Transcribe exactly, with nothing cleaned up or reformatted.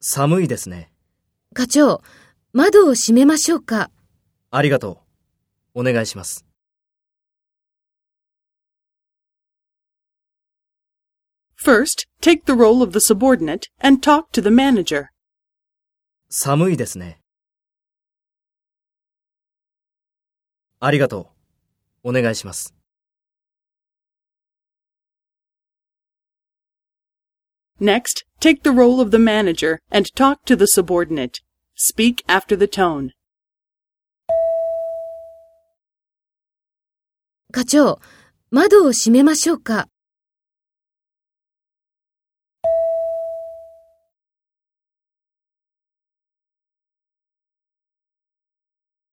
寒いですね。課長、窓を閉めましょうか。ありがとう。お願いします。First, take the role of the subordinate and talk to the manager. 寒いですね。ありがとう。お願いします。Next, take the role of the manager and talk to the subordinate. Speak after the tone. 課長、窓を閉めましょうか。